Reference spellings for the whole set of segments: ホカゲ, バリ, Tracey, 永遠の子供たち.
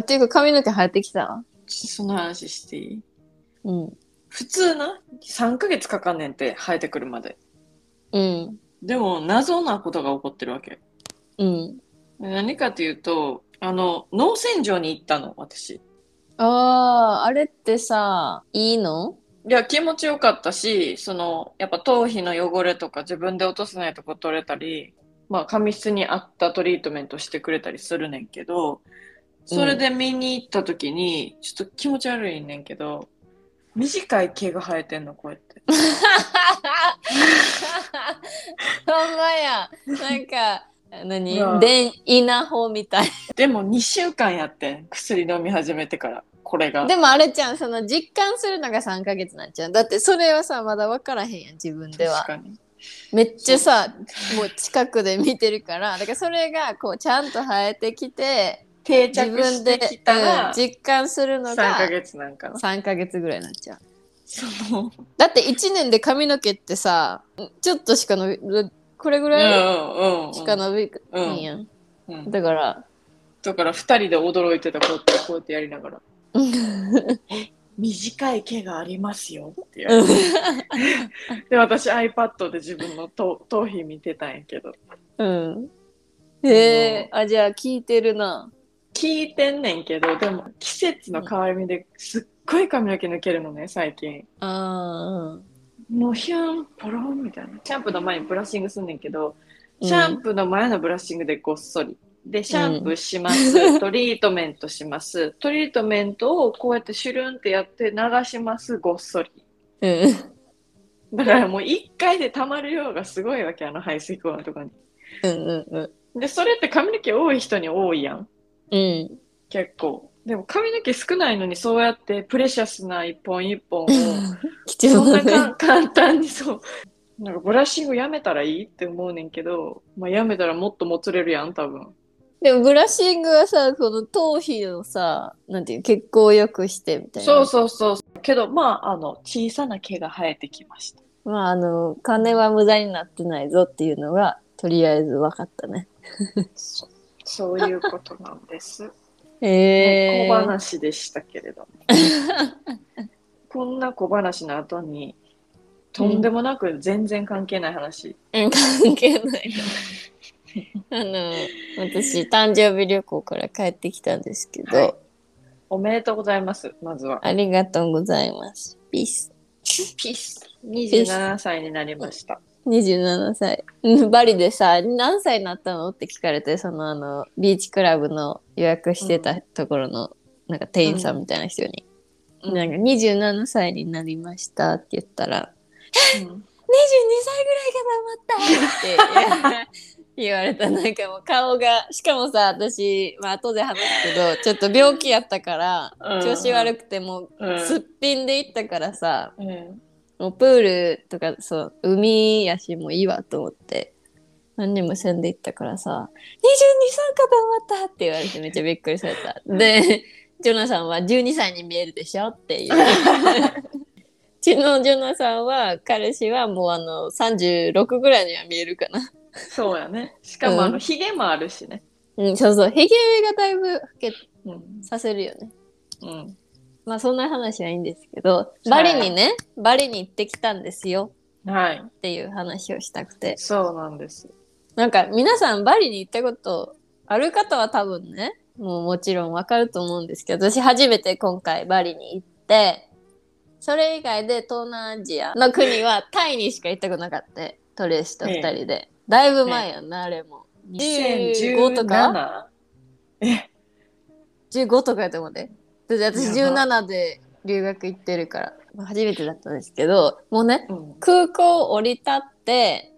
あ、っていうか髪の毛生えてきた？その話していい？うん。普通な3ヶ月かかんねんって生えてくるまで。うん。でも謎なことが起こってるわけ。うん。何かというと、農船場に行ったの、私。ああ、あれってさ、いいの？いや、気持ちよかったし、やっぱ頭皮の汚れとか自分で落とせないとこ取れたり、まあ髪質に合ったトリートメントしてくれたりするねんけど、それで見に行った時に、うん、ちょっと気持ち悪いねんけど、短い毛が生えてんの、こうやって。ほんまや。なんか、稲穂みたい。でも2週間やってん、薬飲み始めてから。これがでもあれちゃん、その実感するのが3ヶ月なんちゃう。だってそれはさ、まだ分からへんやん、自分では。確かに。めっちゃさ、もう近くで見てるから、だからそれがこうちゃんと生えてきて定着してきたら、うん、実感するのが3ヶ月なんかな、3ヶ月ぐらいなんちゃう。そうだって1年で髪の毛ってさ、ちょっとしか伸び、これぐらいしか伸びんやん、うんうんうん、だから2人で驚いてた、こうやってやりながら短い毛がありますよって言われてで、私 iPad で自分の頭皮見てたんやけど、うん、あ、じゃあ聞いてるな。聞いてんねんけど、でも季節の変わり目ですっごい髪の毛抜けるのね、最近。あ、うん、もうヒューンポロンみたいな。シャンプーの前にブラッシングすんねんけど、シャンプーの前のブラッシングでごっそりで、シャンプーします、うん、トリートメントしますトリートメントをこうやってシュルンってやって流します、ごっそり、うん、だからもう1回で溜まる量がすごいわけ、排水口のとこに、うんうんうん、でそれって髪の毛多い人に多いやん、うん、結構。でも髪の毛少ないのにそうやってプレシャスな一本一本をそんな簡単にそうなんかブラッシングやめたらいいって思うねんけど、まあ、やめたらもっともつれるやん、多分。でもブラッシングはさ、この頭皮をさ、なんていう、血行を良くしてみたいな。そうそうそう。けど、まあ、小さな毛が生えてきました。まあ、金は無駄になってないぞっていうのが、とりあえず分かったね。そういうことなんです。小話でしたけれども。こんな小話の後に、とんでもなく全然関係ない話。うん、関係ない。私誕生日旅行から帰ってきたんですけど、はい、おめでとうございます。まずはありがとうございます。ピースピース。27歳になりました。27歳。バリでさ、何歳になったのって聞かれて、ビーチクラブの予約してたところの、うん、なんか店員さんみたいな人に、うん、なんか27歳になりましたって言ったら、うん、22歳ぐらいかと思ったって言われた。なんかもう顔が、しかもさ、私、まあ、後で話すけど、ちょっと病気やったから、うん、調子悪くてもうすっぴんで行ったからさ、うん、もうプールとかそう海やしもういいわと思って何にもせんで行ったからさ、22歳かと思ったって言われてめっちゃびっくりされた。でジョナさんは12歳に見えるでしょっていううちのジョナさんは、彼氏はもう36ぐらいには見えるかな。そうやね。しかもヒゲもあるしね、うん、そうそう、ヒゲがだいぶ老けさせるよね、うん、まあそんな話はいいんですけど、バリにね、はい、バリに行ってきたんですよ、はい、っていう話をしたくて。そうなんです。なんか皆さんバリに行ったことある方は多分ね、もうもちろんわかると思うんですけど、私初めて今回バリに行って、それ以外で東南アジアの国はタイにしか行ったことなかったトレーシと2人で、だいぶ前やんな、ね、あれも。2015とか ?15 とかやと思うね。私17で留学行ってるから、初めてだったんですけど、もうね、うん、空港降り立って、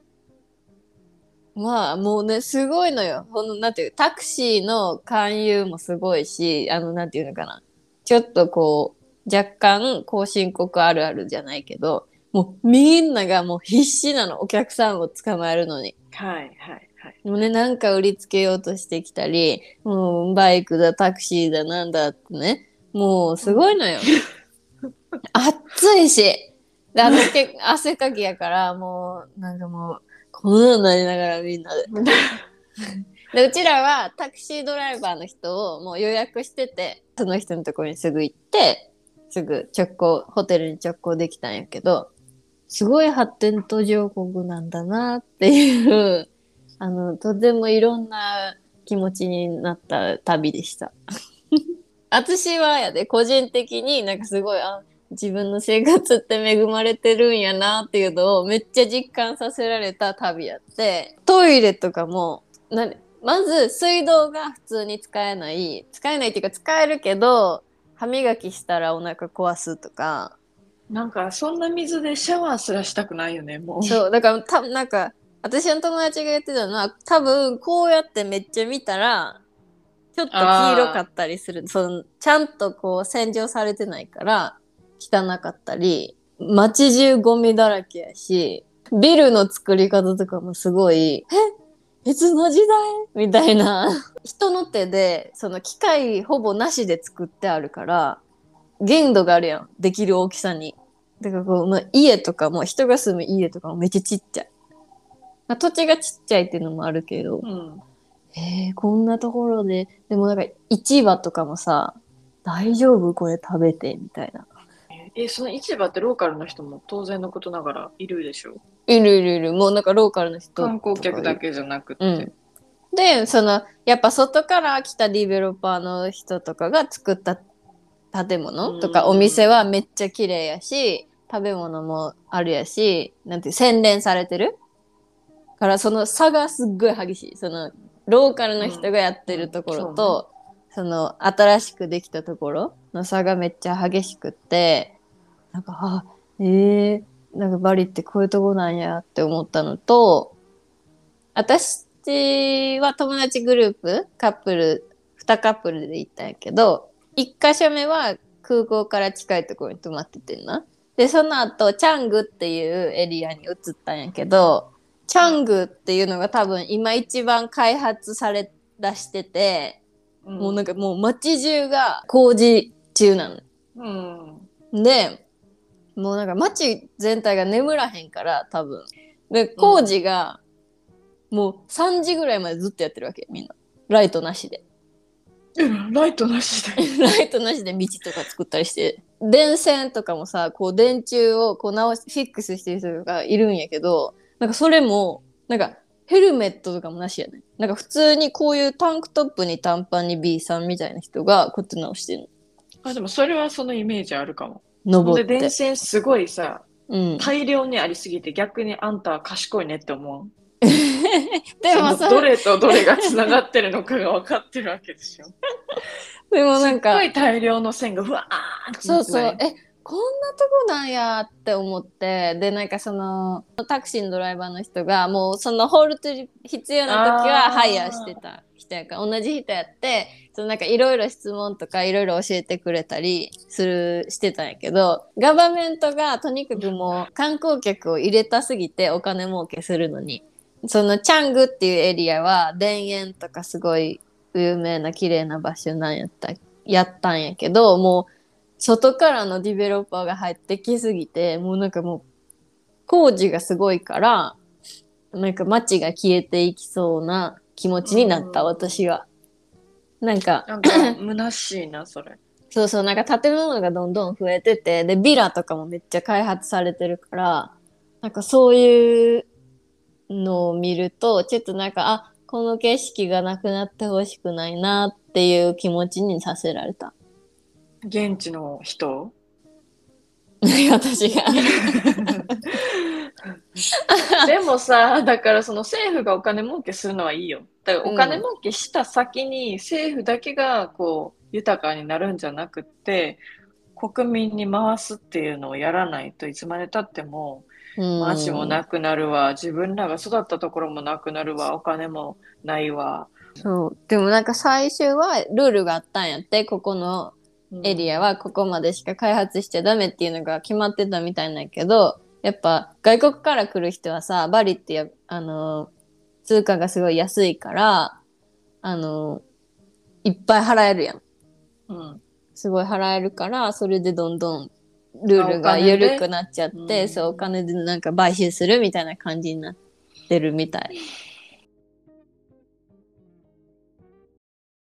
まあもうね、すごいのよ。なんていう、タクシーの勧誘もすごいし、なんていうのかな。ちょっとこう、若干、後進国あるあるじゃないけど、もうみんながもう必死なの、お客さんを捕まえるのに。はいはいはい。もうね、なんか売りつけようとしてきたり、もうバイクだタクシーだなんだってね、もうすごいのよ。暑いし、で汗かきやから、もうなんかもうこのようになりながらみんなででうちらはタクシードライバーの人をもう予約してて、その人のところにすぐ行ってすぐ直行、ホテルに直行できたんやけど、すごい発展途上国なんだなっていうとてもいろんな気持ちになった旅でした私はやで個人的になんかすごい自分の生活って恵まれてるんやなっていうのをめっちゃ実感させられた旅やって、トイレとかもまず水道が普通に使えないっていうか使えるけど歯磨きしたらお腹壊すとか、なんかそんな水でシャワーすらしたくないよねもう。そうだからなんか私の友達が言ってたのは、多分こうやってめっちゃ見たらちょっと黄色かったりする、そのちゃんとこう洗浄されてないから汚かったり、街中ゴミだらけやし、ビルの作り方とかもすごいいつの時代みたいな人の手でその機械ほぼなしで作ってあるから限度があるやん、できる大きさに。だからこう、まあ、家とかも人が住む家とかもめっちゃちっちゃい、まあ、土地がちっちゃいっていうのもあるけど、うん、こんなところで、でもなんか市場とかもさ、大丈夫これ食べてみたいな。その市場ってローカルの人も当然のことながらいるでしょ。いるもうなんかローカルの人、観光客だけじゃなくって、うん、でそのやっぱ外から来たディベロッパーの人とかが作った建物とかお店はめっちゃ綺麗やし、食べ物もあるやし、なんて洗練されてるから、その差がすっごい激しい、そのローカルの人がやってるところと、うんうん、その新しくできたところの差がめっちゃ激しくって、なんかなんかバリってこういうとこなんやって思ったのと、私は友達グループカップル2カップルで行ったんやけど、1カ所目は空港から近いところに泊まっててんな。でその後チャングっていうエリアに移ったんやけど、チャングっていうのが多分今一番開発されだしてて、うん、もうなんかもう街中が工事中なの、うん、でもうなんか街全体が眠らへんから多分で工事がもう3時ぐらいまでずっとやってるわけ、みんなライトなしでライトなしで道とか作ったりして、電線とかもさ、こう電柱をこうフィックスしてる人がいるんやけど、なんかそれもなんかヘルメットとかもなしやね。なんか普通にこういうタンクトップに短パンに B さんみたいな人がこうやって直してる。あ、でもそれはそのイメージあるかも。登ってで電線すごいさ、うん、大量にありすぎて逆にあんたは賢いねって思うでもどれとどれがつながってるのかが分かってるわけでしょでもなんかすっごい大量の線がふわーって、そうそう、こんなとこなんやって思って、でなんかそのタクシーのドライバーの人がもうそのホールトリ必要な時はハイヤーしてた人やから、同じ人やって、そのなんかいろいろ質問とかいろいろ教えてくれたりしてたんやけど、ガバメントがとにかくもう観光客を入れたすぎてお金儲けするのに、そのチャングっていうエリアは田園とかすごい有名な綺麗な場所なんやったんやけど、もう外からのディベロッパーが入ってきすぎて、もうなんかもう工事がすごいからなんか街が消えていきそうな気持ちになった、私は。なんか虚しいなそれそうそう、なんか建物がどんどん増えてて、でビラとかもめっちゃ開発されてるから、なんかそういうのを見るとちょっとなんかこの景色がなくなってほしくないなっていう気持ちにさせられた。現地の人私がでもさ、だからその政府がお金儲けするのはいいよ。だからお金儲けした先に政府だけがこう豊かになるんじゃなくって国民に回すっていうのをやらないと、いつまでたっても街もなくなるわ、自分らが育ったところもなくなるわ、お金もないわ。そうでもなんか最終はルールがあったんやって、ここのエリアはここまでしか開発しちゃダメっていうのが決まってたみたいなんやけど、やっぱ外国から来る人はさ、バリって通貨がすごい安いからいっぱい払えるやん、うん、すごい払えるから、それでどんどんルールが緩くなっちゃって、お金でなんか買収するみたいな感じになってるみたい